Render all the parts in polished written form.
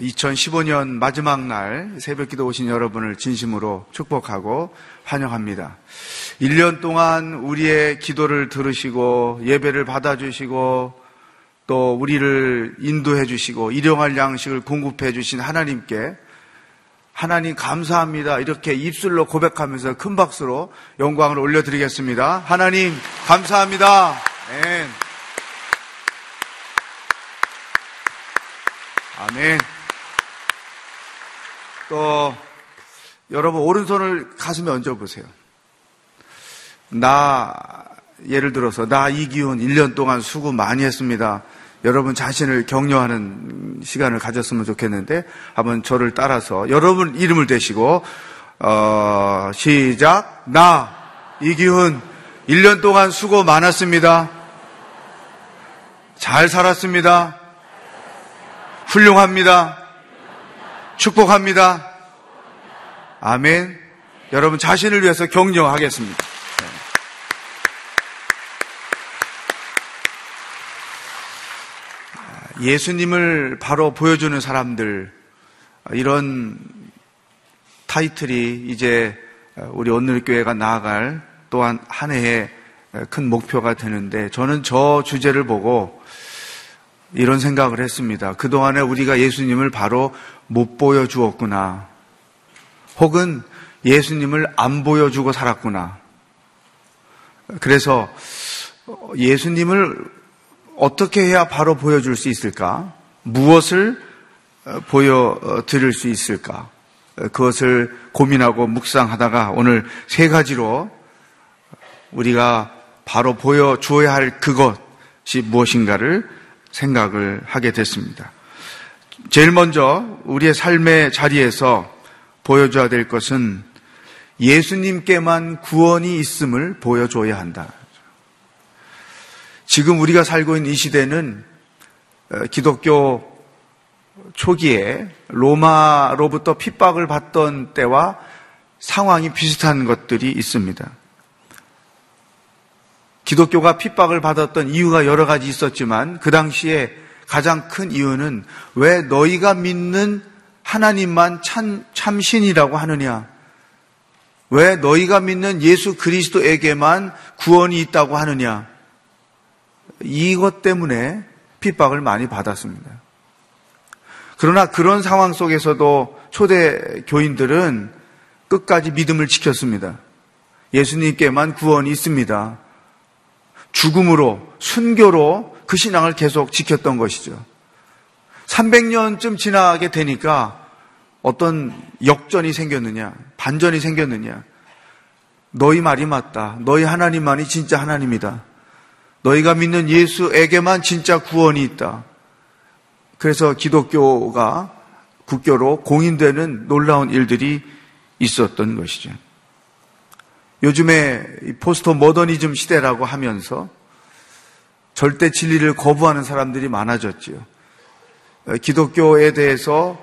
2015년 마지막 날 새벽기도 오신 여러분을 진심으로 축복하고 환영합니다. 1년 동안 우리의 기도를 들으시고 예배를 받아주시고 또 우리를 인도해 주시고 일용할 양식을 공급해 주신 하나님께 하나님 감사합니다 이렇게 입술로 고백하면서 큰 박수로 영광을 올려드리겠습니다. 하나님 감사합니다. 아멘. 아멘. 또 여러분 오른손을 가슴에 얹어보세요. 예를 들어서 나 이기훈 1년 동안 수고 많이 했습니다. 여러분 자신을 격려하는 시간을 가졌으면 좋겠는데 한번 저를 따라서 여러분 이름을 대시고 시작. 나 이기훈 1년 동안 수고 많았습니다. 잘 살았습니다. 훌륭합니다. 축복합니다. 아멘. 여러분 자신을 위해서 격려하겠습니다. 예수님을 바로 보여주는 사람들, 이런 타이틀이 이제 우리 온누리교회가 나아갈 또한 한 해의 큰 목표가 되는데, 저는 저 주제를 보고 이런 생각을 했습니다. 그동안에 우리가 예수님을 바로 못 보여주었구나, 혹은 예수님을 안 보여주고 살았구나. 그래서 예수님을 어떻게 해야 바로 보여줄 수 있을까? 무엇을 보여드릴 수 있을까? 그것을 고민하고 묵상하다가 오늘 세 가지로 우리가 바로 보여주어야 할 그것이 무엇인가를 생각을 하게 됐습니다. 제일 먼저 우리의 삶의 자리에서 보여줘야 될 것은 예수님께만 구원이 있음을 보여줘야 한다. 지금 우리가 살고 있는 이 시대는 기독교 초기에 로마로부터 핍박을 받던 때와 상황이 비슷한 것들이 있습니다. 기독교가 핍박을 받았던 이유가 여러 가지 있었지만 그 당시에 가장 큰 이유는 왜 너희가 믿는 하나님만 참신이라고 하느냐? 왜 너희가 믿는 예수 그리스도에게만 구원이 있다고 하느냐? 이것 때문에 핍박을 많이 받았습니다. 그러나 그런 상황 속에서도 초대 교인들은 끝까지 믿음을 지켰습니다. 예수님께만 구원이 있습니다. 죽음으로, 순교로 그 신앙을 계속 지켰던 것이죠. 300년쯤 지나게 되니까 어떤 역전이 생겼느냐, 반전이 생겼느냐. 너희 말이 맞다. 너희 하나님만이 진짜 하나님이다. 너희가 믿는 예수에게만 진짜 구원이 있다. 그래서 기독교가 국교로 공인되는 놀라운 일들이 있었던 것이죠. 요즘에 포스트 모더니즘 시대라고 하면서 절대 진리를 거부하는 사람들이 많아졌지요. 기독교에 대해서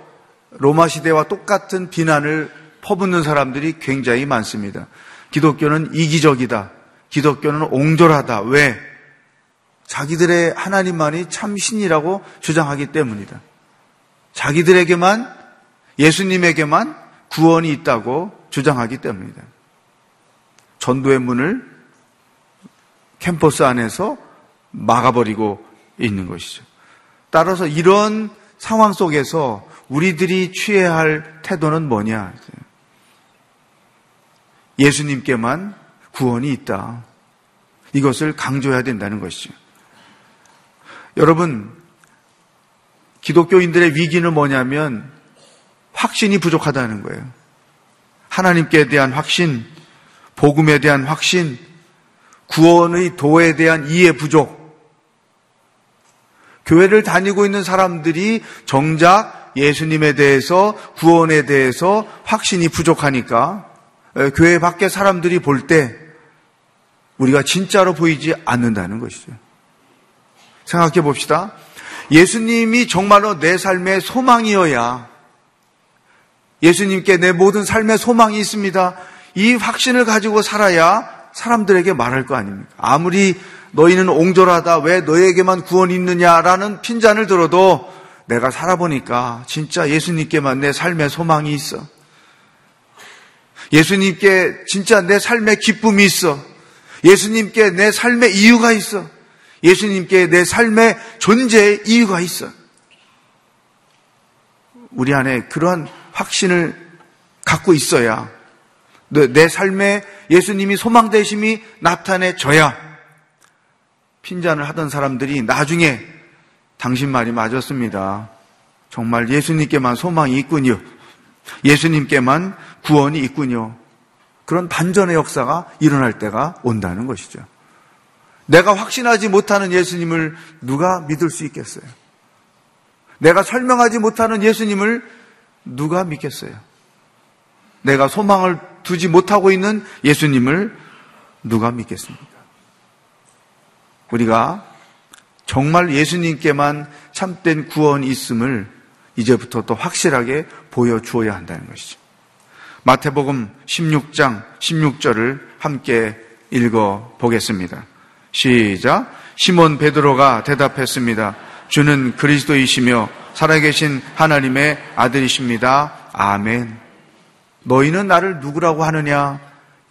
로마 시대와 똑같은 비난을 퍼붓는 사람들이 굉장히 많습니다. 기독교는 이기적이다. 기독교는 옹졸하다. 왜? 자기들의 하나님만이 참신이라고 주장하기 때문이다. 자기들에게만, 예수님에게만 구원이 있다고 주장하기 때문이다. 전도의 문을 캠퍼스 안에서 막아버리고 있는 것이죠. 따라서 이런 상황 속에서 우리들이 취해야 할 태도는 뭐냐? 예수님께만 구원이 있다. 이것을 강조해야 된다는 것이죠. 여러분, 기독교인들의 위기는 뭐냐면 확신이 부족하다는 거예요. 하나님께 대한 확신, 복음에 대한 확신, 구원의 도에 대한 이해 부족. 교회를 다니고 있는 사람들이 정작 예수님에 대해서, 구원에 대해서 확신이 부족하니까 교회 밖에 사람들이 볼 때 우리가 진짜로 보이지 않는다는 것이죠. 생각해 봅시다. 예수님이 정말로 내 삶의 소망이어야, 예수님께 내 모든 삶의 소망이 있습니다, 이 확신을 가지고 살아야 사람들에게 말할 거 아닙니까? 아무리 너희는 옹졸하다, 왜 너희에게만 구원이 있느냐라는 핀잔을 들어도 내가 살아보니까 진짜 예수님께만 내 삶의 소망이 있어. 예수님께 진짜 내 삶의 기쁨이 있어. 예수님께 내 삶의 이유가 있어. 예수님께 내 삶의 존재의 이유가 있어. 우리 안에 그러한 확신을 갖고 있어야 내 삶에 예수님이 소망되심이 나타내져야 핀잔을 하던 사람들이 나중에 당신 말이 맞았습니다. 정말 예수님께만 소망이 있군요. 예수님께만 구원이 있군요. 그런 반전의 역사가 일어날 때가 온다는 것이죠. 내가 확신하지 못하는 예수님을 누가 믿을 수 있겠어요? 내가 설명하지 못하는 예수님을 누가 믿겠어요? 내가 소망을 두지 못하고 있는 예수님을 누가 믿겠습니까? 우리가 정말 예수님께만 참된 구원이 있음을 이제부터 또 확실하게 보여주어야 한다는 것이죠. 마태복음 16장 16절을 함께 읽어보겠습니다. 시작! 시몬 베드로가 대답했습니다. 주는 그리스도이시며 살아계신 하나님의 아들이십니다. 아멘. 너희는 나를 누구라고 하느냐?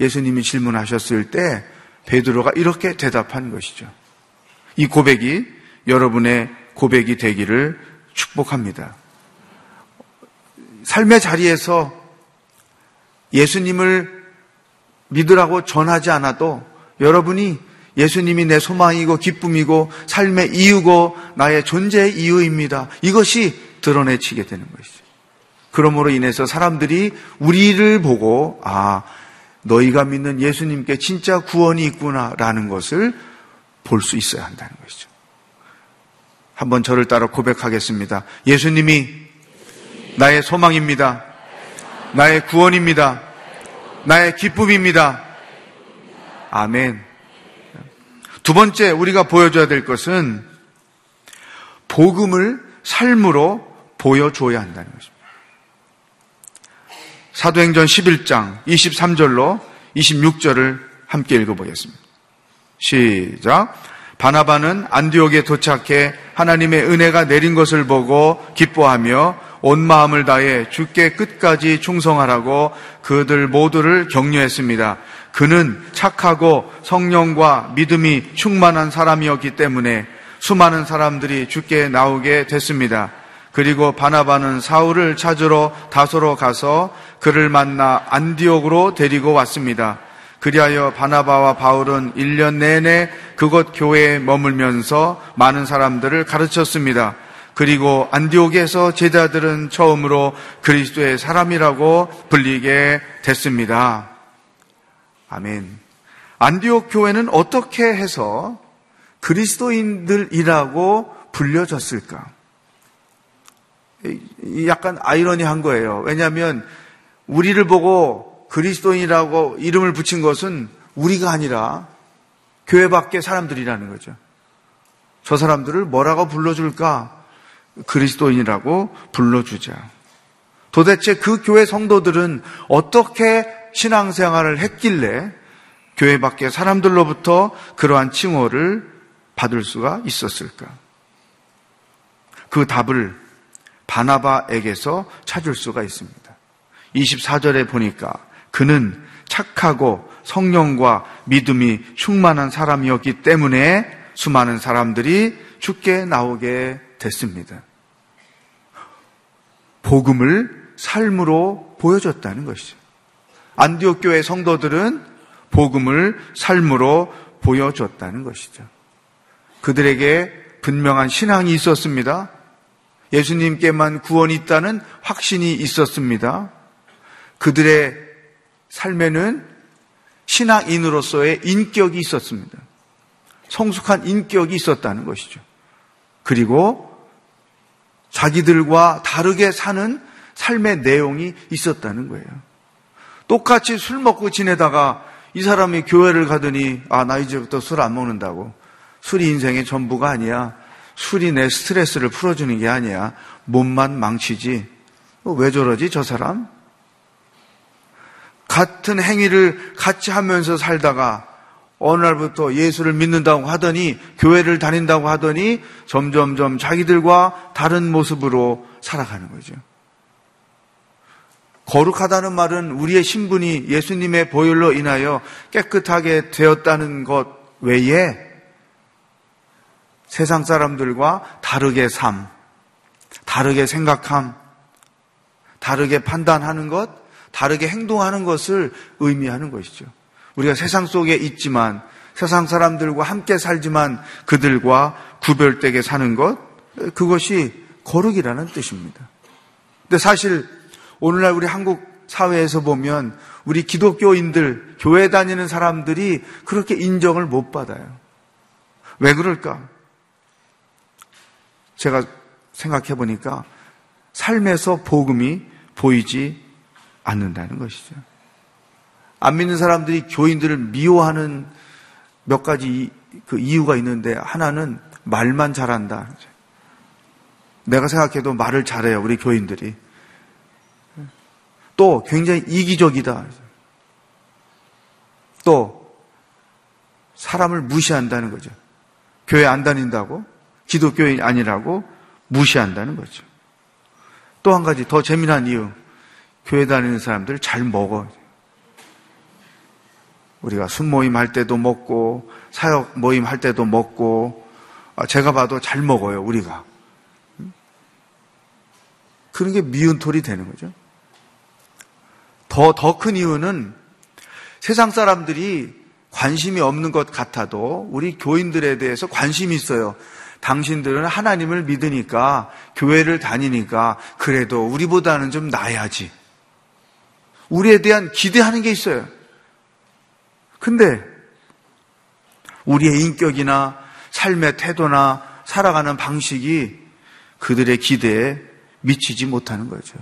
예수님이 질문하셨을 때 베드로가 이렇게 대답한 것이죠. 이 고백이 여러분의 고백이 되기를 축복합니다. 삶의 자리에서 예수님을 믿으라고 전하지 않아도 여러분이 예수님이 내 소망이고 기쁨이고 삶의 이유고 나의 존재의 이유입니다. 이것이 드러내지게 되는 것이죠. 그러므로 인해서 사람들이 우리를 보고 아, 너희가 믿는 예수님께 진짜 구원이 있구나라는 것을 볼 수 있어야 한다는 것이죠. 한번 저를 따라 고백하겠습니다. 예수님이 나의 소망입니다. 나의 구원입니다. 나의 기쁨입니다. 아멘. 두 번째 우리가 보여줘야 될 것은 복음을 삶으로 보여줘야 한다는 것입니다. 사도행전 11장 23절로 26절을 함께 읽어보겠습니다. 시작! 바나바는 안디옥에 도착해 하나님의 은혜가 내린 것을 보고 기뻐하며 온 마음을 다해 주께 끝까지 충성하라고 그들 모두를 격려했습니다. 그는 착하고 성령과 믿음이 충만한 사람이었기 때문에 수많은 사람들이 주께 나오게 됐습니다. 그리고 바나바는 사울을 찾으러 다소로 가서 그를 만나 안디옥으로 데리고 왔습니다. 그리하여 바나바와 바울은 1년 내내 그곳 교회에 머물면서 많은 사람들을 가르쳤습니다. 그리고 안디옥에서 제자들은 처음으로 그리스도의 사람이라고 불리게 됐습니다. 아멘. 안디옥 교회는 어떻게 해서 그리스도인들이라고 불려졌을까? 약간 아이러니한 거예요. 왜냐하면 우리를 보고 그리스도인이라고 이름을 붙인 것은 우리가 아니라 교회 밖의 사람들이라는 거죠. 저 사람들을 뭐라고 불러줄까? 그리스도인이라고 불러주자. 도대체 그 교회 성도들은 어떻게 신앙생활을 했길래 교회 밖의 사람들로부터 그러한 칭호를 받을 수가 있었을까? 그 답을 바나바에게서 찾을 수가 있습니다. 24절에 보니까 그는 착하고 성령과 믿음이 충만한 사람이었기 때문에 수많은 사람들이 주께 나오게 됐습니다. 복음을 삶으로 보여줬다는 것이죠. 안디옥 교회 성도들은 복음을 삶으로 보여줬다는 것이죠. 그들에게 분명한 신앙이 있었습니다. 예수님께만 구원이 있다는 확신이 있었습니다. 그들의 삶에는 신앙인으로서의 인격이 있었습니다. 성숙한 인격이 있었다는 것이죠. 그리고 자기들과 다르게 사는 삶의 내용이 있었다는 거예요. 똑같이 술 먹고 지내다가 이 사람이 교회를 가더니 아, 나 이제부터 술 안 먹는다고. 술이 인생의 전부가 아니야. 술이 내 스트레스를 풀어주는 게 아니야. 몸만 망치지. 왜 저러지 저 사람? 같은 행위를 같이 하면서 살다가 어느 날부터 예수를 믿는다고 하더니, 교회를 다닌다고 하더니 점점점 자기들과 다른 모습으로 살아가는 거죠. 거룩하다는 말은 우리의 신분이 예수님의 보혈로 인하여 깨끗하게 되었다는 것 외에 세상 사람들과 다르게 삶, 다르게 생각함, 다르게 판단하는 것, 다르게 행동하는 것을 의미하는 것이죠. 우리가 세상 속에 있지만, 세상 사람들과 함께 살지만 그들과 구별되게 사는 것, 그것이 거룩이라는 뜻입니다. 근데 사실 오늘날 우리 한국 사회에서 보면 우리 기독교인들, 교회 다니는 사람들이 그렇게 인정을 못 받아요. 왜 그럴까? 제가 생각해 보니까 삶에서 복음이 보이지 않는다는 것이죠. 안 믿는 사람들이 교인들을 미워하는 몇 가지 그 이유가 있는데, 하나는 말만 잘한다. 내가 생각해도 말을 잘해요, 우리 교인들이. 또 굉장히 이기적이다. 또 사람을 무시한다는 거죠. 교회 안 다닌다고, 기독교인 아니라고 무시한다는 거죠. 또 한 가지 더 재미난 이유, 교회 다니는 사람들 잘 먹어. 우리가 순모임 할 때도 먹고, 사역 모임 할 때도 먹고, 제가 봐도 잘 먹어요, 우리가. 그런 게 미운털이 되는 거죠. 더 큰 이유는 세상 사람들이 관심이 없는 것 같아도 우리 교인들에 대해서 관심이 있어요. 당신들은 하나님을 믿으니까, 교회를 다니니까 그래도 우리보다는 좀 나아야지. 우리에 대한 기대하는 게 있어요. 근데 우리의 인격이나 삶의 태도나 살아가는 방식이 그들의 기대에 미치지 못하는 거죠.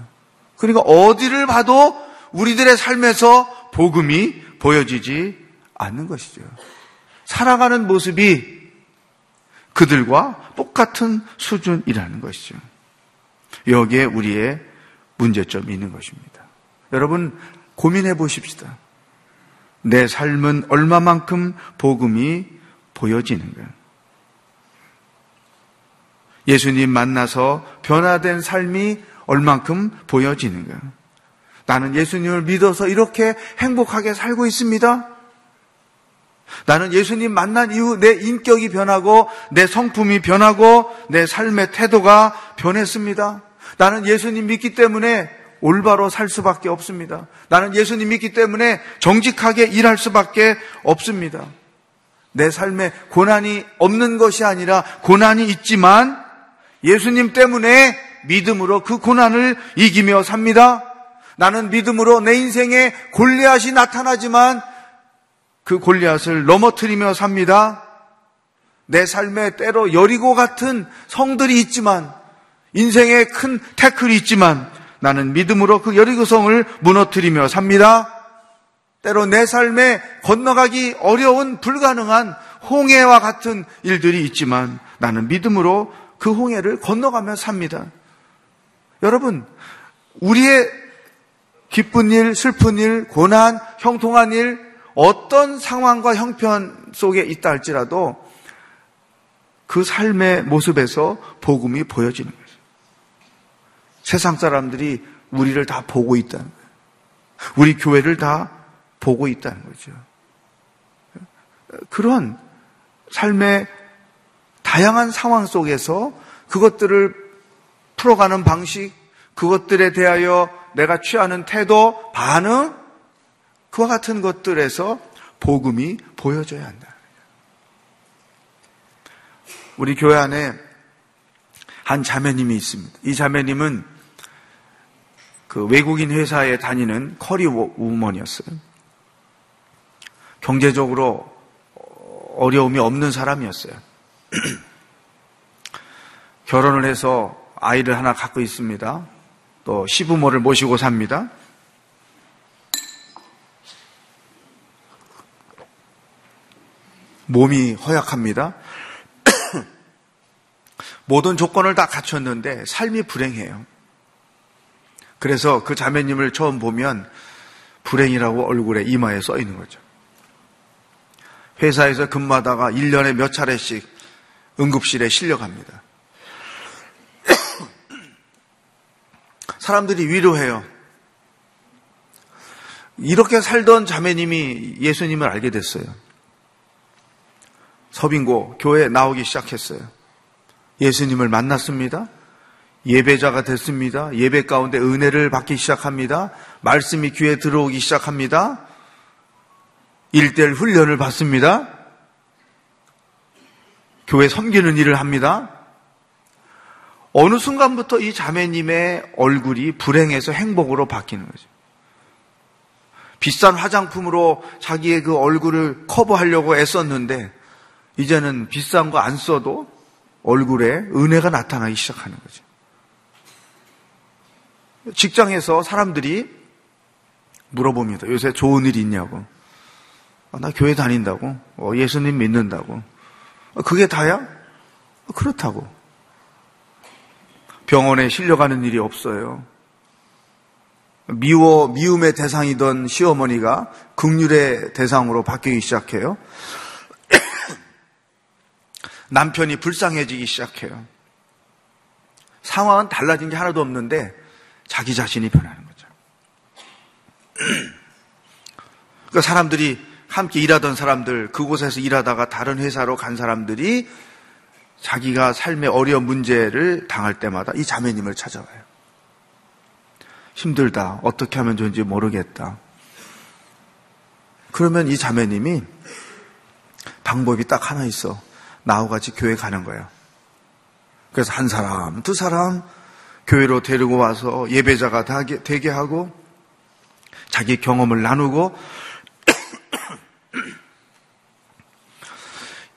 그러니까 어디를 봐도 우리들의 삶에서 복음이 보여지지 않는 것이죠. 살아가는 모습이 그들과 똑같은 수준이라는 것이죠. 여기에 우리의 문제점이 있는 것입니다. 여러분, 고민해 보십시다. 내 삶은 얼마만큼 복음이 보여지는가? 예수님 만나서 변화된 삶이 얼만큼 보여지는가? 나는 예수님을 믿어서 이렇게 행복하게 살고 있습니다. 나는 예수님 만난 이후 내 인격이 변하고, 내 성품이 변하고, 내 삶의 태도가 변했습니다. 나는 예수님 믿기 때문에 올바로 살 수밖에 없습니다. 나는 예수님 믿기 때문에 정직하게 일할 수밖에 없습니다. 내 삶에 고난이 없는 것이 아니라 고난이 있지만 예수님 때문에 믿음으로 그 고난을 이기며 삽니다. 나는 믿음으로 내 인생에 골리앗이 나타나지만 그 골리앗을 넘어뜨리며 삽니다. 내 삶에 때로 여리고 같은 성들이 있지만, 인생에 큰 태클이 있지만 나는 믿음으로 그 여리고성을 무너뜨리며 삽니다. 때로 내 삶에 건너가기 어려운 불가능한 홍해와 같은 일들이 있지만 나는 믿음으로 그 홍해를 건너가며 삽니다. 여러분, 우리의 기쁜 일, 슬픈 일, 고난, 형통한 일, 어떤 상황과 형편 속에 있다 할지라도 그 삶의 모습에서 복음이 보여지는 거예요. 세상 사람들이 우리를 다 보고 있다는 거예요. 우리 교회를 다 보고 있다는 거죠. 그런 삶의 다양한 상황 속에서 그것들을 풀어가는 방식, 그것들에 대하여 내가 취하는 태도, 반응, 그와 같은 것들에서 복음이 보여져야 한다. 우리 교회 안에 한 자매님이 있습니다. 이 자매님은 그 외국인 회사에 다니는 커리우먼이었어요. 경제적으로 어려움이 없는 사람이었어요. 결혼을 해서 아이를 하나 갖고 있습니다. 또 시부모를 모시고 삽니다. 몸이 허약합니다. 모든 조건을 다 갖췄는데 삶이 불행해요. 그래서 그 자매님을 처음 보면 불행이라고 얼굴에 이마에 써 있는 거죠. 회사에서 근무하다가 1년에 몇 차례씩 응급실에 실려갑니다. 사람들이 위로해요. 이렇게 살던 자매님이 예수님을 알게 됐어요. 서빙고 교회에 나오기 시작했어요. 예수님을 만났습니다. 예배자가 됐습니다. 예배 가운데 은혜를 받기 시작합니다. 말씀이 귀에 들어오기 시작합니다. 1:1 훈련을 받습니다. 교회 섬기는 일을 합니다. 어느 순간부터 이 자매님의 얼굴이 불행에서 행복으로 바뀌는 거죠. 비싼 화장품으로 자기의 그 얼굴을 커버하려고 애썼는데 이제는 비싼 거 안 써도 얼굴에 은혜가 나타나기 시작하는 거죠. 직장에서 사람들이 물어봅니다. 요새 좋은 일 있냐고. 나 교회 다닌다고. 예수님 믿는다고. 그게 다야? 그렇다고. 병원에 실려가는 일이 없어요. 미움의 대상이던 시어머니가 긍휼의 대상으로 바뀌기 시작해요. 남편이 불쌍해지기 시작해요. 상황은 달라진 게 하나도 없는데 자기 자신이 변하는 거죠. 그러니까 사람들이 함께 일하던 사람들, 그곳에서 일하다가 다른 회사로 간 사람들이 자기가 삶의 어려운 문제를 당할 때마다 이 자매님을 찾아와요. 힘들다. 어떻게 하면 좋은지 모르겠다. 그러면 이 자매님이 방법이 딱 하나 있어. 나하고 같이 교회 가는 거예요. 그래서 한 사람, 두 사람 교회로 데리고 와서 예배자가 되게 하고 자기 경험을 나누고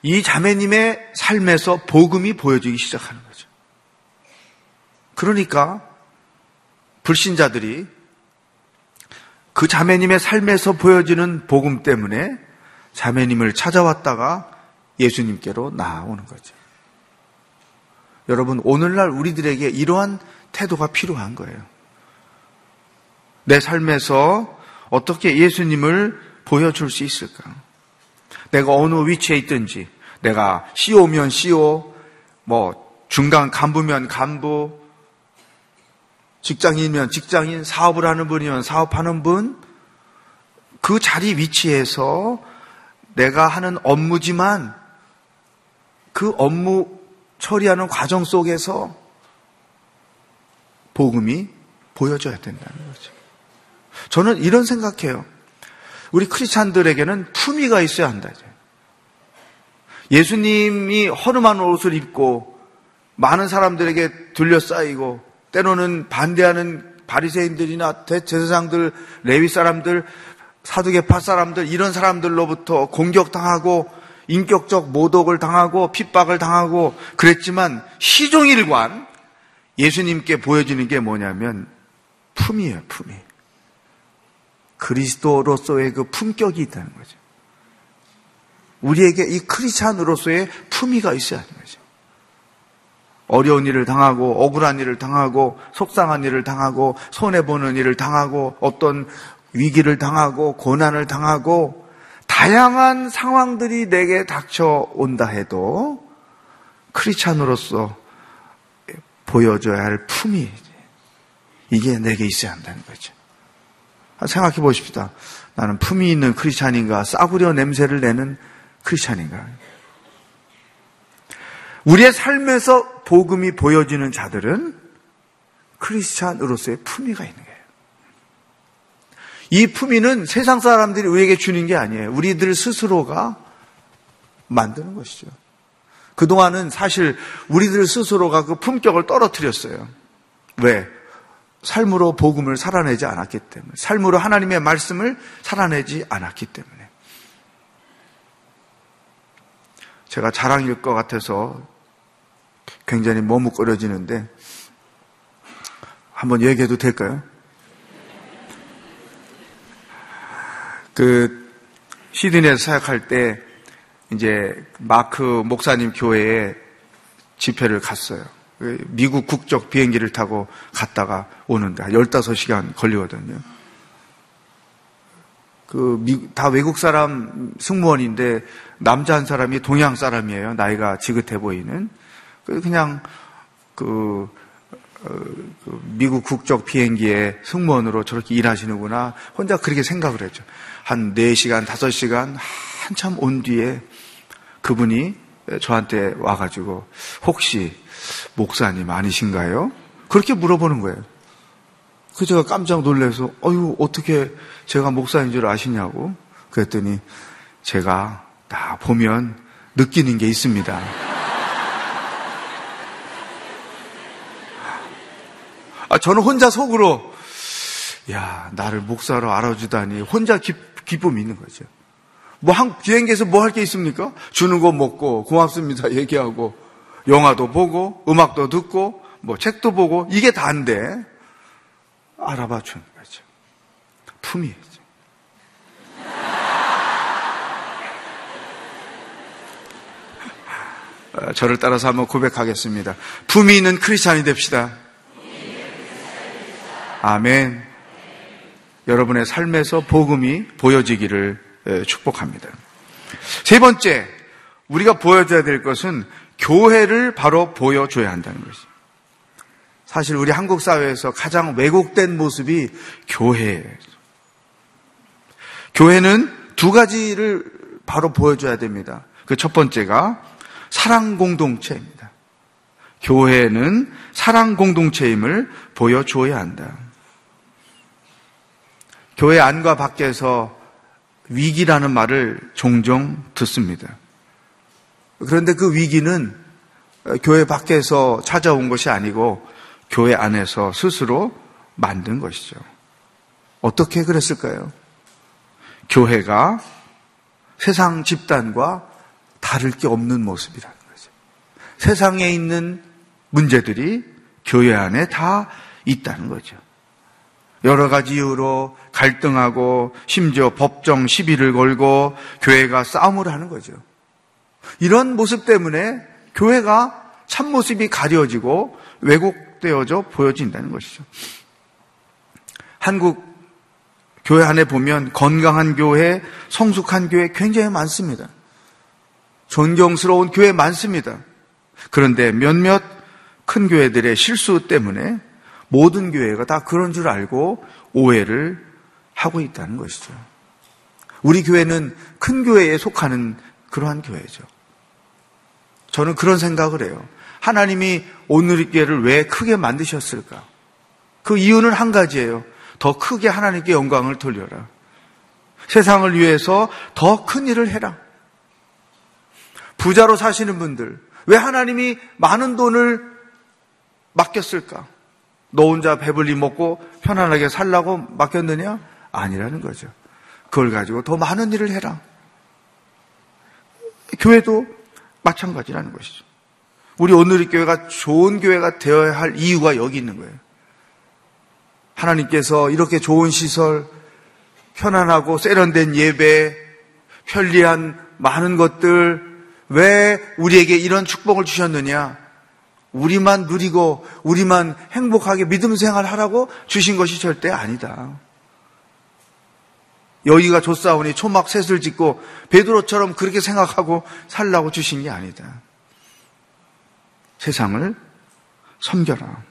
이 자매님의 삶에서 복음이 보여지기 시작하는 거죠. 그러니까 불신자들이 그 자매님의 삶에서 보여지는 복음 때문에 자매님을 찾아왔다가 예수님께로 나아오는 거죠. 여러분, 오늘날 우리들에게 이러한 태도가 필요한 거예요. 내 삶에서 어떻게 예수님을 보여줄 수 있을까? 내가 어느 위치에 있든지, 내가 CO면 CO, 중간 간부면 간부, 직장인이면 직장인, 사업을 하는 분이면 사업하는 분, 그 자리 위치에서 내가 하는 업무지만 그 업무 처리하는 과정 속에서 복음이 보여져야 된다는 거죠. 저는 이런 생각해요. 우리 크리스찬들에게는 품위가 있어야 한다. 예수님이 허름한 옷을 입고 많은 사람들에게 둘러싸이고 때로는 반대하는 바리새인들이나 대제사장들, 레위 사람들, 사두개파 사람들 이런 사람들로부터 공격당하고 인격적 모독을 당하고 핍박을 당하고 그랬지만 시종일관 예수님께 보여지는 게 뭐냐면 품이에요, 품이. 그리스도로서의 그 품격이 있다는 거죠. 우리에게 이 크리스찬으로서의 품위가 있어야 하는 거죠. 어려운 일을 당하고 억울한 일을 당하고 속상한 일을 당하고 손해보는 일을 당하고 어떤 위기를 당하고 고난을 당하고 다양한 상황들이 내게 닥쳐온다 해도 크리스찬으로서 보여줘야 할 품이 이게 내게 있어야 한다는 거죠. 생각해 보십시다. 나는 품이 있는 크리스찬인가? 싸구려 냄새를 내는 크리스찬인가? 우리의 삶에서 복음이 보여지는 자들은 크리스찬으로서의 품위가 있는 거예요. 이 품위는 세상 사람들이 우리에게 주는 게 아니에요. 우리들 스스로가 만드는 것이죠. 그동안은 사실 우리들 스스로가 그 품격을 떨어뜨렸어요. 왜? 삶으로 복음을 살아내지 않았기 때문에, 삶으로 하나님의 말씀을 살아내지 않았기 때문에. 제가 자랑일 것 같아서 굉장히 머뭇거려지는데 한번 얘기해도 될까요? 시드니에서 사역할 때 이제 마크 목사님 교회에 집회를 갔어요. 미국 국적 비행기를 타고 갔다가 오는데 15시간 걸리거든요. 다 외국 사람 승무원인데 남자 한 사람이 동양 사람이에요. 나이가 지긋해 보이는. 그냥 미국 국적 비행기에 승무원으로 저렇게 일하시는구나. 혼자 그렇게 생각을 했죠. 한 4시간, 5시간 한참 온 뒤에 그분이 저한테 와가지고 혹시 목사님 아니신가요? 그렇게 물어보는 거예요. 그 제가 깜짝 놀라서 어떻게 제가 목사인 줄 아시냐고 그랬더니 제가 다 보면 느끼는 게 있습니다. 저는 혼자 속으로 나를 목사로 알아주다니 혼자 기쁨이 있는 거죠. 한 비행기에서 뭐 할 게 있습니까? 주는 거 먹고 고맙습니다 얘기하고 영화도 보고 음악도 듣고 책도 보고 이게 다인데 알아봐 주는 거죠. 품이에요. 저를 따라서 한번 고백하겠습니다. 품이 있는 크리스찬이 됩시다. 아멘. 여러분의 삶에서 복음이 보여지기를 축복합니다. 세 번째, 우리가 보여줘야 될 것은 교회를 바로 보여줘야 한다는 것입니다. 사실 우리 한국 사회에서 가장 왜곡된 모습이 교회예요. 교회는 두 가지를 바로 보여줘야 됩니다. 그 첫 번째가 사랑 공동체입니다. 교회는 사랑 공동체임을 보여줘야 한다. 교회 안과 밖에서 위기라는 말을 종종 듣습니다. 그런데 그 위기는 교회 밖에서 찾아온 것이 아니고 교회 안에서 스스로 만든 것이죠. 어떻게 그랬을까요? 교회가 세상 집단과 다를 게 없는 모습이라는 거죠. 세상에 있는 문제들이 교회 안에 다 있다는 거죠. 여러 가지 이유로 갈등하고 심지어 법정 시비를 걸고 교회가 싸움을 하는 거죠. 이런 모습 때문에 교회가 참모습이 가려지고 왜곡되어져 보여진다는 것이죠. 한국 교회 안에 보면 건강한 교회, 성숙한 교회 굉장히 많습니다. 존경스러운 교회 많습니다. 그런데 몇몇 큰 교회들의 실수 때문에 모든 교회가 다 그런 줄 알고 오해를 하고 있다는 것이죠. 우리 교회는 큰 교회에 속하는 그러한 교회죠. 저는 그런 생각을 해요. 하나님이 오늘의 교회를 왜 크게 만드셨을까? 그 이유는 한 가지예요. 더 크게 하나님께 영광을 돌려라. 세상을 위해서 더 큰 일을 해라. 부자로 사시는 분들, 왜 하나님이 많은 돈을 맡겼을까? 너 혼자 배불리 먹고 편안하게 살라고 맡겼느냐? 아니라는 거죠. 그걸 가지고 더 많은 일을 해라. 교회도 마찬가지라는 것이죠. 우리 오늘의 교회가 좋은 교회가 되어야 할 이유가 여기 있는 거예요. 하나님께서 이렇게 좋은 시설, 편안하고 세련된 예배, 편리한 많은 것들, 왜 우리에게 이런 축복을 주셨느냐? 우리만 누리고 우리만 행복하게 믿음 생활하라고 주신 것이 절대 아니다. 여기가 좋사오니 초막 셋을 짓고 베드로처럼 그렇게 생각하고 살라고 주신 게 아니다. 세상을 섬겨라.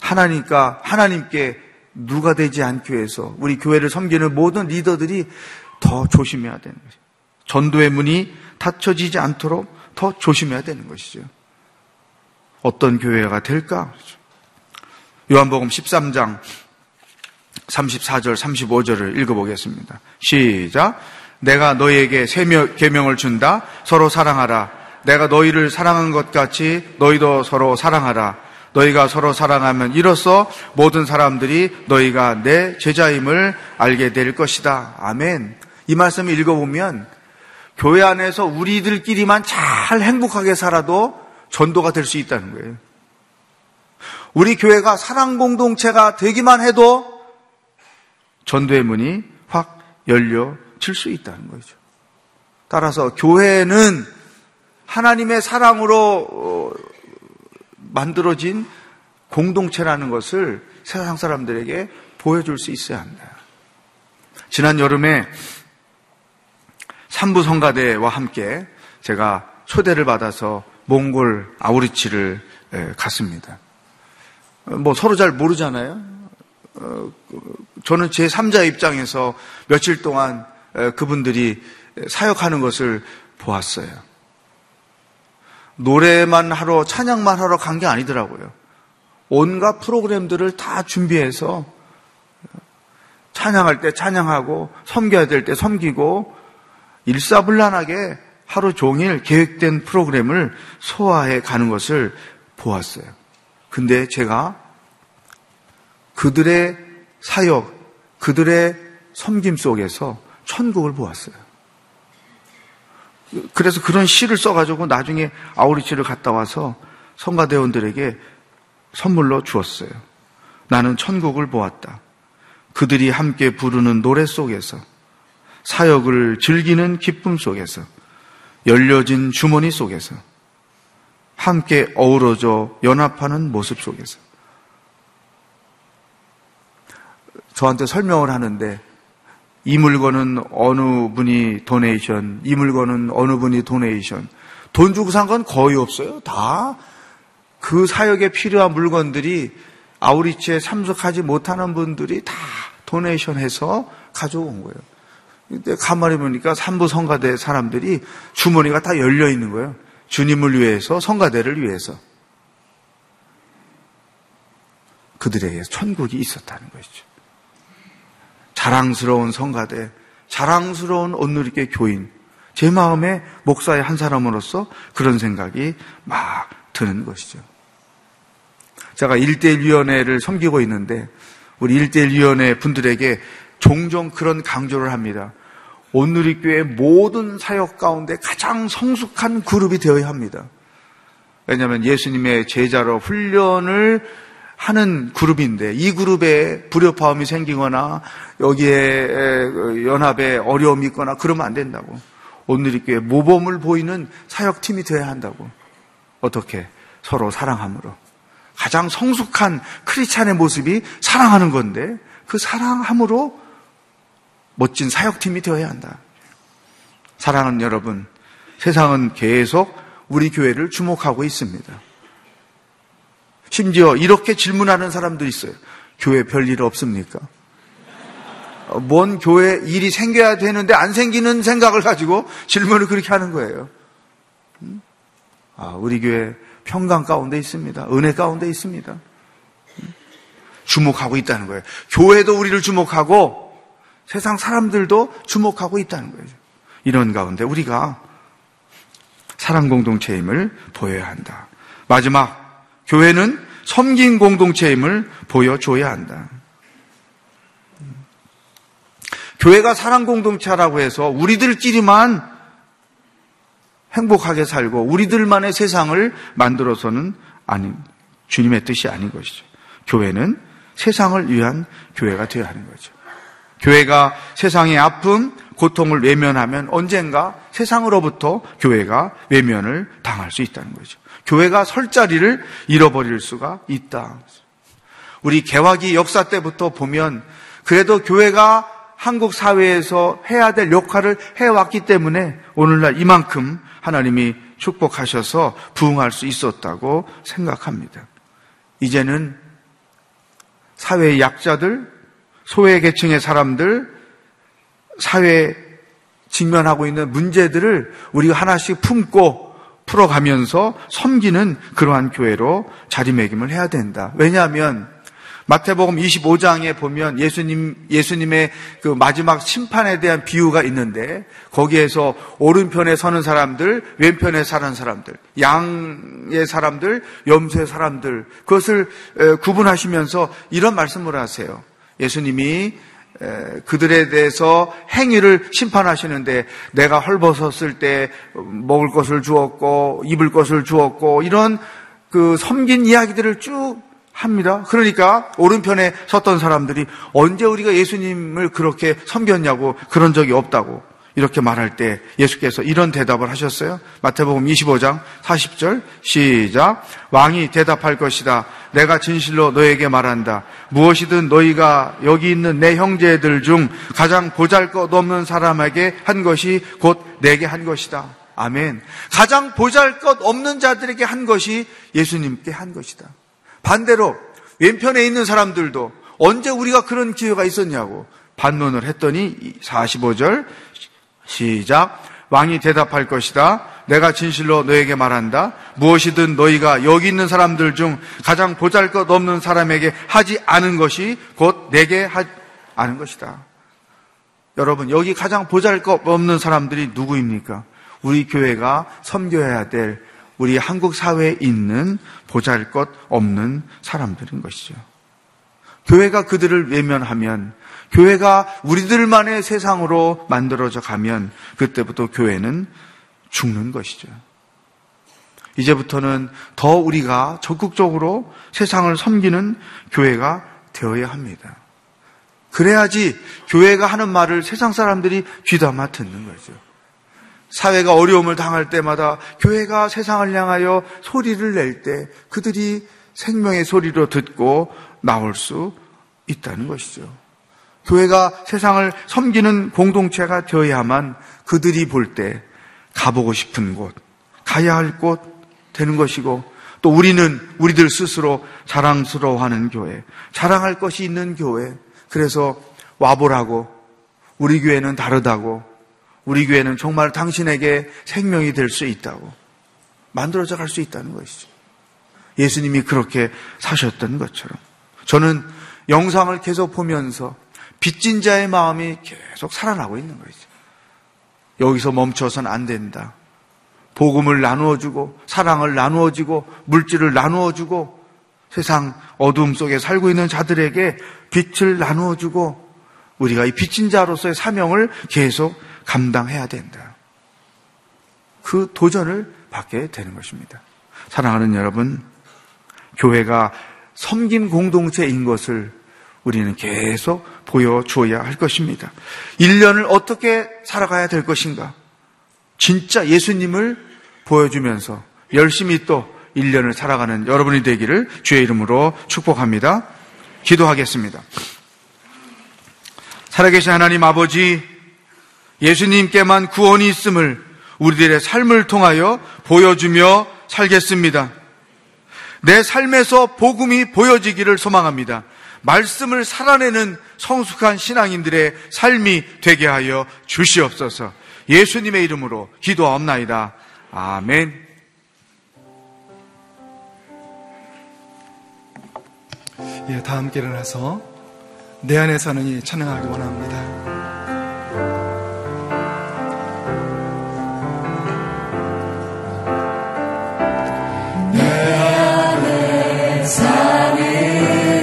하나님께 누가 되지 않기 위해서 우리 교회를 섬기는 모든 리더들이 더 조심해야 되는 것이죠. 전도의 문이 닫혀지지 않도록 더 조심해야 되는 것이죠. 어떤 교회가 될까? 요한복음 13장 34절, 35절을 읽어보겠습니다. 시작! 내가 너희에게 새 계명을 준다. 서로 사랑하라. 내가 너희를 사랑한 것 같이 너희도 서로 사랑하라. 너희가 서로 사랑하면 이로써 모든 사람들이 너희가 내 제자임을 알게 될 것이다. 아멘. 이 말씀을 읽어보면 교회 안에서 우리들끼리만 잘 행복하게 살아도 전도가 될 수 있다는 거예요. 우리 교회가 사랑 공동체가 되기만 해도 전도의 문이 확 열려질 수 있다는 거죠. 따라서 교회는 하나님의 사랑으로 만들어진 공동체라는 것을 세상 사람들에게 보여줄 수 있어야 합니다. 지난 여름에 3부 성가대와 함께 제가 초대를 받아서 몽골 아우리치를 갔습니다. 뭐 서로 잘 모르잖아요. 저는 제 3자의 입장에서 며칠 동안 그분들이 사역하는 것을 보았어요. 노래만 하러 찬양만 하러 간 게 아니더라고요. 온갖 프로그램들을 다 준비해서 찬양할 때 찬양하고 섬겨야 될 때 섬기고 일사불란하게 하루 종일 계획된 프로그램을 소화해 가는 것을 보았어요. 근데 제가 그들의 사역, 그들의 섬김 속에서 천국을 보았어요. 그래서 그런 시를 써가지고 나중에 아우리치를 갔다 와서 성가대원들에게 선물로 주었어요. 나는 천국을 보았다. 그들이 함께 부르는 노래 속에서, 사역을 즐기는 기쁨 속에서, 열려진 주머니 속에서, 함께 어우러져 연합하는 모습 속에서. 저한테 설명을 하는데, 이 물건은 어느 분이 도네이션, 이 물건은 어느 분이 도네이션. 돈 주고 산 건 거의 없어요. 다 그 사역에 필요한 물건들이 아우리치에 참석하지 못하는 분들이 다 도네이션해서 가져온 거예요. 근데 가만히 보니까 삼부 성가대 사람들이 주머니가 다 열려 있는 거예요. 주님을 위해서, 성가대를 위해서. 그들에게 천국이 있었다는 것이죠. 자랑스러운 성가대, 자랑스러운 온누리교회 교인. 제 마음에 목사의 한 사람으로서 그런 생각이 막 드는 것이죠. 제가 1대1 위원회를 섬기고 있는데 우리 1대1 위원회 분들에게 종종 그런 강조를 합니다. 온누리교회 모든 사역 가운데 가장 성숙한 그룹이 되어야 합니다. 왜냐하면 예수님의 제자로 훈련을 하는 그룹인데 이 그룹에 불협화음이 생기거나 여기에 연합에 어려움이 있거나 그러면 안 된다고. 온누리교회 모범을 보이는 사역팀이 되어야 한다고. 어떻게? 서로 사랑함으로. 가장 성숙한 크리스찬의 모습이 사랑하는 건데 그 사랑함으로 멋진 사역팀이 되어야 한다. 사랑하는 여러분, 세상은 계속 우리 교회를 주목하고 있습니다. 심지어 이렇게 질문하는 사람도 있어요. 교회 별일 없습니까? 뭔 교회 일이 생겨야 되는데 안 생기는 생각을 가지고 질문을 그렇게 하는 거예요. 우리 교회 평강 가운데 있습니다. 은혜 가운데 있습니다. 주목하고 있다는 거예요. 교회도 우리를 주목하고 세상 사람들도 주목하고 있다는 거예요. 이런 가운데 우리가 사랑 공동체임을 보여야 한다. 마지막, 교회는 섬긴 공동체임을 보여줘야 한다. 교회가 사랑 공동체라고 해서 우리들끼리만 행복하게 살고 우리들만의 세상을 만들어서는 아닌, 주님의 뜻이 아닌 것이죠. 교회는 세상을 위한 교회가 되어야 하는 거죠. 교회가 세상의 아픔, 고통을 외면하면 언젠가 세상으로부터 교회가 외면을 당할 수 있다는 거죠. 교회가 설 자리를 잃어버릴 수가 있다. 우리 개화기 역사 때부터 보면 그래도 교회가 한국 사회에서 해야 될 역할을 해왔기 때문에 오늘날 이만큼 하나님이 축복하셔서 부흥할 수 있었다고 생각합니다. 이제는 사회의 약자들, 소외계층의 사람들, 사회에 직면하고 있는 문제들을 우리가 하나씩 품고 풀어가면서 섬기는 그러한 교회로 자리매김을 해야 된다. 왜냐하면 마태복음 25장에 보면 예수님의 그 마지막 심판에 대한 비유가 있는데 거기에서 오른편에 서는 사람들, 왼편에 서는 사람들, 양의 사람들, 염소의 사람들, 그것을 구분하시면서 이런 말씀을 하세요. 예수님이 그들에 대해서 행위를 심판하시는데 내가 헐벗었을 때 먹을 것을 주었고 입을 것을 주었고 이런 그 섬긴 이야기들을 쭉 합니다. 그러니까 오른편에 섰던 사람들이 언제 우리가 예수님을 그렇게 섬겼냐고, 그런 적이 없다고 이렇게 말할 때 예수께서 이런 대답을 하셨어요. 마태복음 25장 40절 시작. 왕이 대답할 것이다. 내가 진실로 너에게 말한다. 무엇이든 너희가 여기 있는 내 형제들 중 가장 보잘것없는 사람에게 한 것이 곧 내게 한 것이다. 아멘. 가장 보잘것없는 자들에게 한 것이 예수님께 한 것이다. 반대로 왼편에 있는 사람들도 언제 우리가 그런 기회가 있었냐고 반론을 했더니 45절 시작. 왕이 대답할 것이다. 내가 진실로 너에게 말한다. 무엇이든 너희가 여기 있는 사람들 중 가장 보잘것없는 사람에게 하지 않은 것이 곧 내게 하지 않은 것이다. 여러분, 여기 가장 보잘것없는 사람들이 누구입니까? 우리 교회가 섬겨야 될 우리 한국 사회에 있는 보잘것없는 사람들인 것이죠. 교회가 그들을 외면하면, 교회가 우리들만의 세상으로 만들어져 가면 그때부터 교회는 죽는 것이죠. 이제부터는 더 우리가 적극적으로 세상을 섬기는 교회가 되어야 합니다. 그래야지 교회가 하는 말을 세상 사람들이 귀담아 듣는 거죠. 사회가 어려움을 당할 때마다 교회가 세상을 향하여 소리를 낼 때 그들이 생명의 소리로 듣고 나올 수 있다는 것이죠. 교회가 세상을 섬기는 공동체가 되어야만 그들이 볼 때 가보고 싶은 곳, 가야 할 곳 되는 것이고, 또 우리는 우리들 스스로 자랑스러워하는 교회, 자랑할 것이 있는 교회, 그래서 와보라고, 우리 교회는 다르다고, 우리 교회는 정말 당신에게 생명이 될 수 있다고 만들어져 갈 수 있다는 것이죠. 예수님이 그렇게 사셨던 것처럼 저는 영상을 계속 보면서 빚진 자의 마음이 계속 살아나고 있는 거죠. 여기서 멈춰서는 안 된다. 복음을 나누어주고 사랑을 나누어주고 물질을 나누어주고 세상 어둠 속에 살고 있는 자들에게 빛을 나누어주고 우리가 이 빚진 자로서의 사명을 계속 감당해야 된다. 그 도전을 받게 되는 것입니다. 사랑하는 여러분, 교회가 섬김 공동체인 것을 우리는 계속 보여줘야 할 것입니다. 1년을 어떻게 살아가야 될 것인가? 진짜 예수님을 보여주면서 열심히 또 1년을 살아가는 여러분이 되기를 주의 이름으로 축복합니다. 기도하겠습니다. 살아계신 하나님 아버지, 예수님께만 구원이 있음을 우리들의 삶을 통하여 보여주며 살겠습니다. 내 삶에서 복음이 보여지기를 소망합니다. 말씀을 살아내는 성숙한 신앙인들의 삶이 되게 하여 주시옵소서. 예수님의 이름으로 기도하옵나이다. 아멘. 예, 다 함께 일어나서 내 안에 사는 이 찬양하기 원합니다. 사는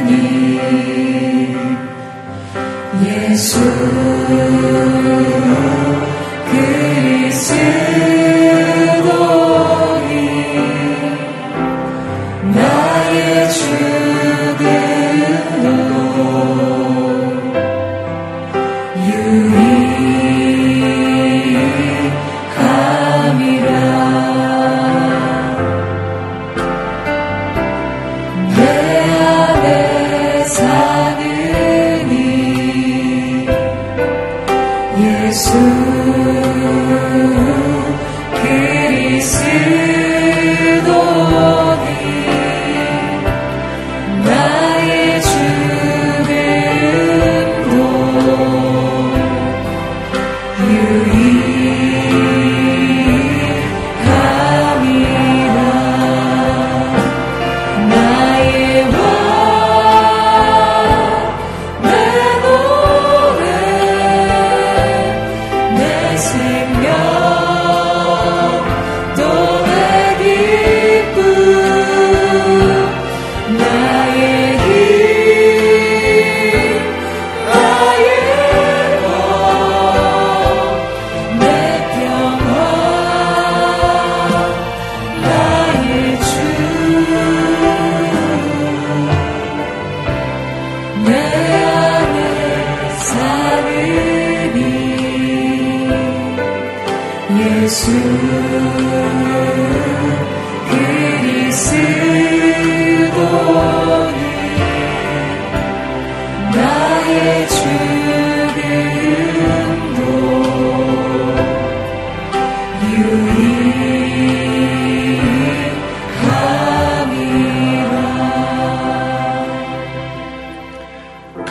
이 예수 그리스도니 나의 주들로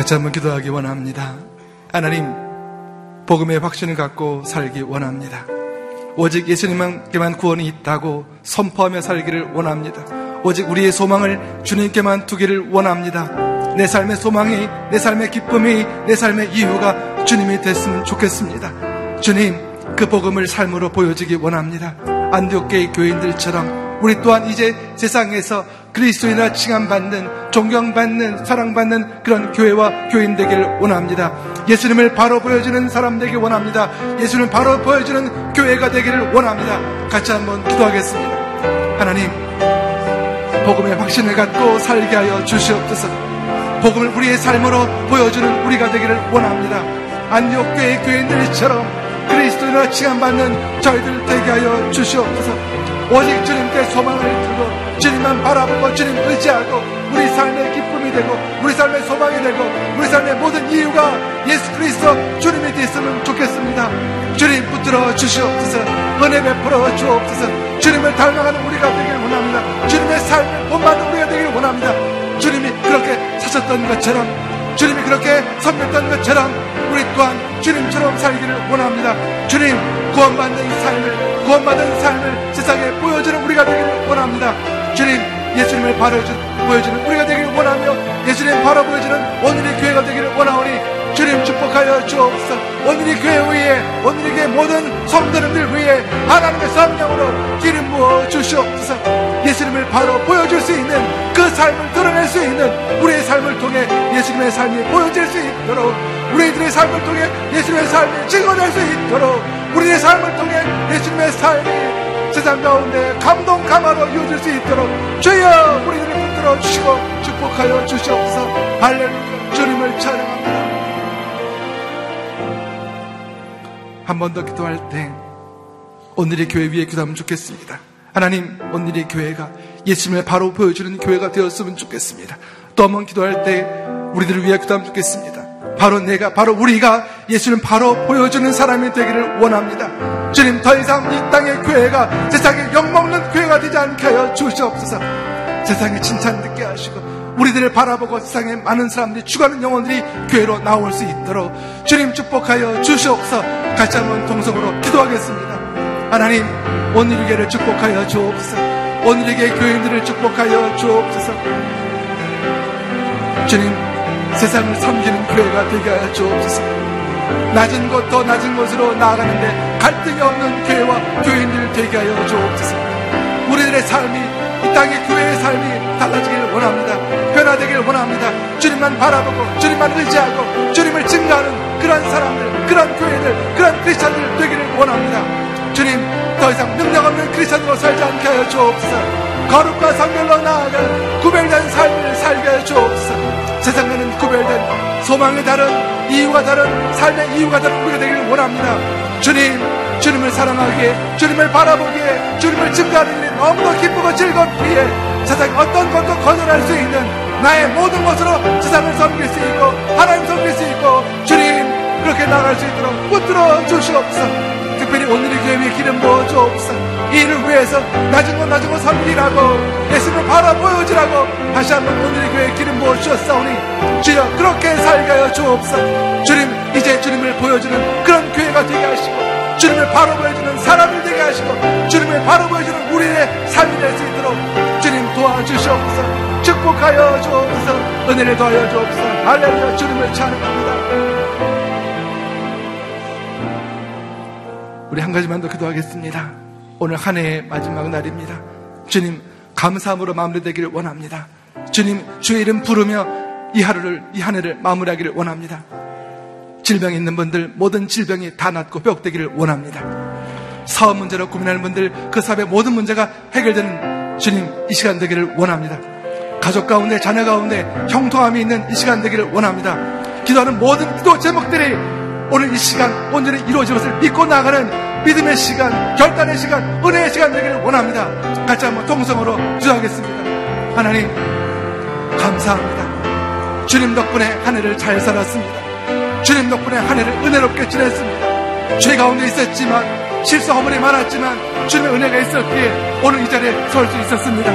같이 한번 기도하기 원합니다. 하나님, 복음의 확신을 갖고 살기 원합니다. 오직 예수님께만 구원이 있다고 선포하며 살기를 원합니다. 오직 우리의 소망을 주님께만 두기를 원합니다. 내 삶의 소망이, 내 삶의 기쁨이, 내 삶의 이유가 주님이 됐으면 좋겠습니다. 주님, 그 복음을 삶으로 보여주기 원합니다. 안디옥계의 교인들처럼 우리 또한 이제 세상에서 그리스도인이라 칭함받는, 존경받는, 사랑받는 그런 교회와 교인 되길 원합니다. 예수님을 바로 보여주는 사람 되길 원합니다. 예수님을 바로 보여주는 교회가 되기를 원합니다. 같이 한번 기도하겠습니다. 하나님, 복음의 확신을 갖고 살게 하여 주시옵소서. 복음을 우리의 삶으로 보여주는 우리가 되기를 원합니다. 안디옥계의 교인들처럼 그리스도인으로 칭함받는 저희들 되게 하여 주시옵소서. 오직 주님께 소망을 들고 주님만 바라보고 주님 의지하고 우리 삶의 기쁨이 되고 우리 삶의 소망이 되고 우리 삶의 모든 이유가 예수 그리스도 주님이 됐으면 좋겠습니다. 주님 붙들어 주시옵소서. 은혜 베풀어 주옵소서. 주님을 닮아가는 우리가 되길 원합니다. 주님의 삶을 본받는 우리가 되길 원합니다. 주님이 그렇게 사셨던 것처럼, 주님이 그렇게 섬겼던 것처럼 우리 또한 주님처럼 살기를 원합니다. 주님, 구원받는 삶을 세상에 보여주는 우리가 되기를 원합니다. 주님, 예수님을 바로 보여주는 우리가 되기를 원하며 예수님 바로 보여주는 오늘의 교회가 되기를 원하오니 주님 축복하여 주옵소서. 오늘의 교회 위에, 오늘의 모든 성도님들 위에 하나님의 성령으로 기름 부어 주시옵소서. 예수님을 바로 보여줄 수 있는 그 삶을 드러낼 수 있는 우리의 삶을 통해 예수님의 삶이 보여질 수 있도록, 우리들의 삶을 통해 예수님의 삶이 증거될 수 있도록, 우리의 삶을 통해 예수님의 삶이 세상 가운데 감동 감화로 이어질 수 있도록 주여 우리들을 붙들어 주시고 축복하여 주시옵소서. 할렐루야. 주님을 찬양합니다. 한 번 더 기도할 때 오늘의 교회 위에 기도하면 좋겠습니다. 하나님, 오늘의 교회가 예수님을 바로 보여주는 교회가 되었으면 좋겠습니다. 또 한 번 기도할 때 우리들을 위해 기도하면 좋겠습니다. 바로 우리가 예수님을 바로 보여주는 사람이 되기를 원합니다. 주님, 더 이상 이 땅의 교회가 세상에 욕먹는 교회가 되지 않게 하여 주시옵소서. 세상에 칭찬 듣게 하시고 우리들을 바라보고 세상에 많은 사람들이 추구하는 영혼들이 교회로 나올 수 있도록 주님 축복하여 주시옵소서. 같이 한번 동성으로 기도하겠습니다. 하나님, 오늘의 교회를 축복하여 주옵소서. 오늘의 교회 교인들을 축복하여 주옵소서. 주님, 세상을 섬기는 교회가 되게 하여 주옵소서. 낮은 곳 더 낮은 곳으로 나아가는데 갈등이 없는 교회와 교인들을 되게 하여 주옵소서. 우리들의 삶이, 이 땅의 교회의 삶이 달라지길 원합니다. 변화되길 원합니다. 주님만 바라보고 주님만 의지하고 주님을 증가하는 그런 사람들, 그런 교회들, 그런 크리스찬들 되기를 원합니다. 주님, 더 이상 능력 없는 크리스천으로 살지 않게 하여 주옵소서. 거룩과 성별로 나아가 구별된 삶을 살게 하여 주옵소서. 세상과는 구별된, 소망이 다른, 이유가 다른, 삶의 이유가 다른 우리가 되기를 원합니다. 주님, 주님을 사랑하기에, 주님을 바라보기에, 주님을 증거하는 일이 너무나 기쁘고 즐겁기에 세상 어떤 것도 거절할 수 있는 나의 모든 것으로 세상을 섬길 수 있고 하나님 섬길 수 있고 주님, 그렇게 나아갈 수 있도록 붙들어 주시옵소서. 특별히 오늘의 교회 위에 기름 부어주옵소서. 이 일을 위해서 낮은 곳 섬기라고 예수님을 바라 보여주라고 다시 한번 오늘의 교회에 기름 부어주셨사오니 주여 그렇게 살게 하여 주옵소서. 주님, 이제 주님을 보여주는 그런 교회가 되게 하시고 주님을 바로 보여주는 사람을 되게 하시고 주님을 바로 보여주는 우리의 삶이 될 수 있도록 주님 도와주시옵소서. 축복하여 주옵소서. 은혜를 더하여 주옵소서. 할렐루야. 주님을 찬양합니다. 우리 한 가지만 더 기도하겠습니다. 오늘 한 해의 마지막 날입니다. 주님, 감사함으로 마무리되기를 원합니다. 주님, 주의 이름 부르며 이 한 해를 마무리하기를 원합니다. 질병이 있는 분들, 모든 질병이 다 낫고 회복되기를 원합니다. 사업 문제로 고민하는 분들, 그 사업의 모든 문제가 해결되는 주님, 이 시간 되기를 원합니다. 가족 가운데, 자녀 가운데 형통함이 있는 이 시간 되기를 원합니다. 기도하는 모든 기도 제목들이 오늘 이 시간 온전히 이루어질 것을 믿고 나가는 믿음의 시간, 결단의 시간, 은혜의 시간 되기를 원합니다. 같이 한번 통성으로 기도하겠습니다. 하나님, 감사합니다. 주님 덕분에 한 해를 잘 살았습니다. 주님 덕분에 한 해를 은혜롭게 지냈습니다. 죄 가운데 있었지만, 실수 허물이 많았지만 주님의 은혜가 있었기에 오늘 이 자리에 설 수 있었습니다.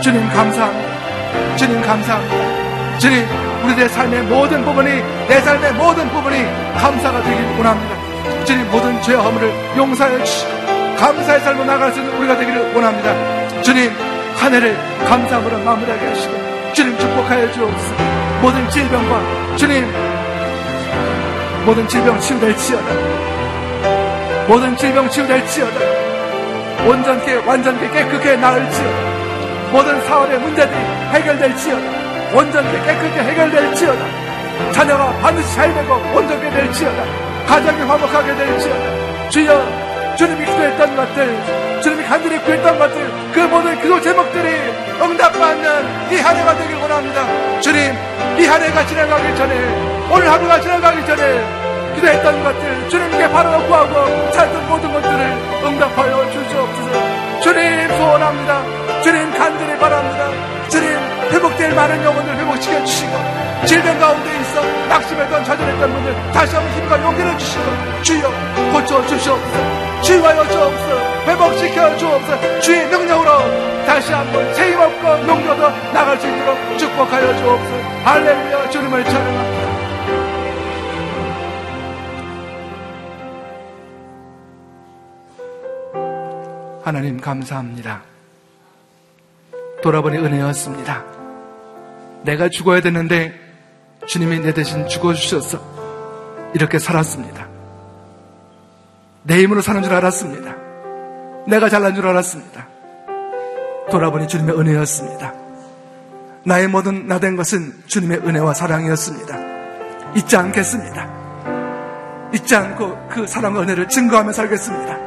주님 감사합니다. 주님 감사합니다. 주님, 우리 내 삶의 모든 부분이, 내 삶의 모든 부분이 감사가 되길 원합니다. 주님, 모든 죄와 허물을 용서해 주시고 감사의 삶으로 나아갈 수 있는 우리가 되기를 원합니다. 주님, 한 해를 감사함으로 마무리하게 하시고 주님 축복하여 주옵소서. 모든 질병과, 주님, 모든 질병 치유될지어다, 모든 질병 치유될지어다, 온전케 완전케 깨끗게 나을지어다, 모든 사업의 문제들이 해결될지어다, 온전히 깨끗게 해결될지어다, 자녀가 반드시 잘 되고 온전히 될지어다, 가정이 화목하게 될지어다. 주여, 주님이 기도했던 것들, 주님이 간절히 구했던 것들, 그 모든 기도 제목들이 응답받는 이 한 해가 되길 원합니다. 주님, 이 한 해가 지나가기 전에, 오늘 하루가 지나가기 전에 기도했던 것들, 주님께 바로 구하고 찾던 모든 것들을 응답하여 주시옵소서. 주님 소원합니다. 주님 간절히 바랍니다. 주님, 회복될 많은 영혼을 회복시켜 주시고, 질병 가운데 있어 낙심했던 좌절했던 분들 다시 한번 힘과 용기를 주시고, 주여 고쳐 주시옵소서, 치유하여 주옵소서, 회복시켜 주옵소서. 주의 능력으로 다시 한번 책임 없고 용기로 나갈 수 있도록 축복하여 주옵소서. 할렐루야. 주님을 찬양합니다. 하나님 감사합니다. 돌아보니 은혜였습니다. 내가 죽어야 되는데 주님이 내 대신 죽어주셔서 이렇게 살았습니다. 내 힘으로 사는 줄 알았습니다. 내가 잘난 줄 알았습니다. 돌아보니 주님의 은혜였습니다. 나의 모든 나된 것은 주님의 은혜와 사랑이었습니다. 잊지 않겠습니다. 잊지 않고 그 사랑과 은혜를 증거하며 살겠습니다.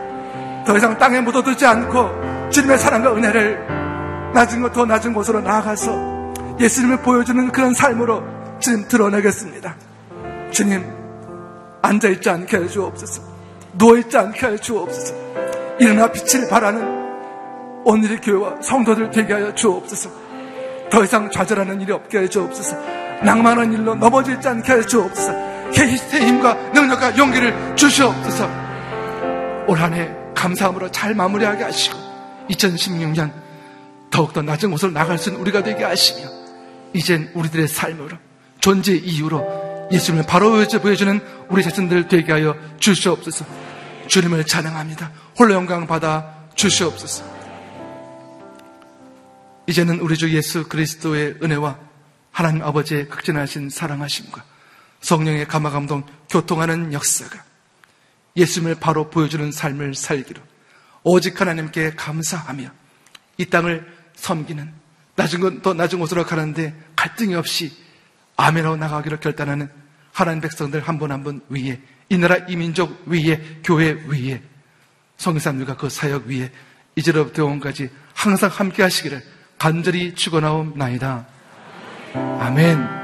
더 이상 땅에 묻어두지 않고 주님의 사랑과 은혜를 낮은 곳, 더 낮은 곳으로 나아가서 예수님을 보여주는 그런 삶으로 주님 드러내겠습니다. 주님, 앉아있지 않게 해주옵소서. 누워있지 않게 해주옵소서. 일어나 빛을 발하는 오늘의 교회와 성도들 되게 하여 주옵소서. 더 이상 좌절하는 일이 없게 해주옵소서. 낭만한 일로 넘어지지 않게 해주옵소서. 계시의 힘과 능력과 용기를 주시옵소서. 올 한 해 감사함으로 잘 마무리하게 하시고 2016년 더욱더 낮은 곳으로 나갈 수 있는 우리가 되게 하시며, 이젠 우리들의 삶으로, 존재 이유로 예수님을 바로 보여주는 우리 자신들 되게 하여 주시옵소서. 주님을 찬양합니다. 홀로 영광 받아 주시옵소서. 이제는 우리 주 예수 그리스도의 은혜와 하나님 아버지의 극진하신 사랑하심과 성령의 감화감동 교통하는 역사가 예수님을 바로 보여주는 삶을 살기로 오직 하나님께 감사하며 이 땅을 섬기는 낮은 건 더 낮은 곳으로 가는데 갈등이 없이 아멘하고 나가기로 결단하는 하나님 백성들 한 분 한 분 위에, 이 나라 이 민족 위에, 교회 위에, 성교사님들과 그 사역 위에 이제로부터 영원까지 항상 함께 하시기를 간절히 축원하옵나이다. 아멘.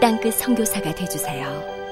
땅끝 선교사가 되어주세요.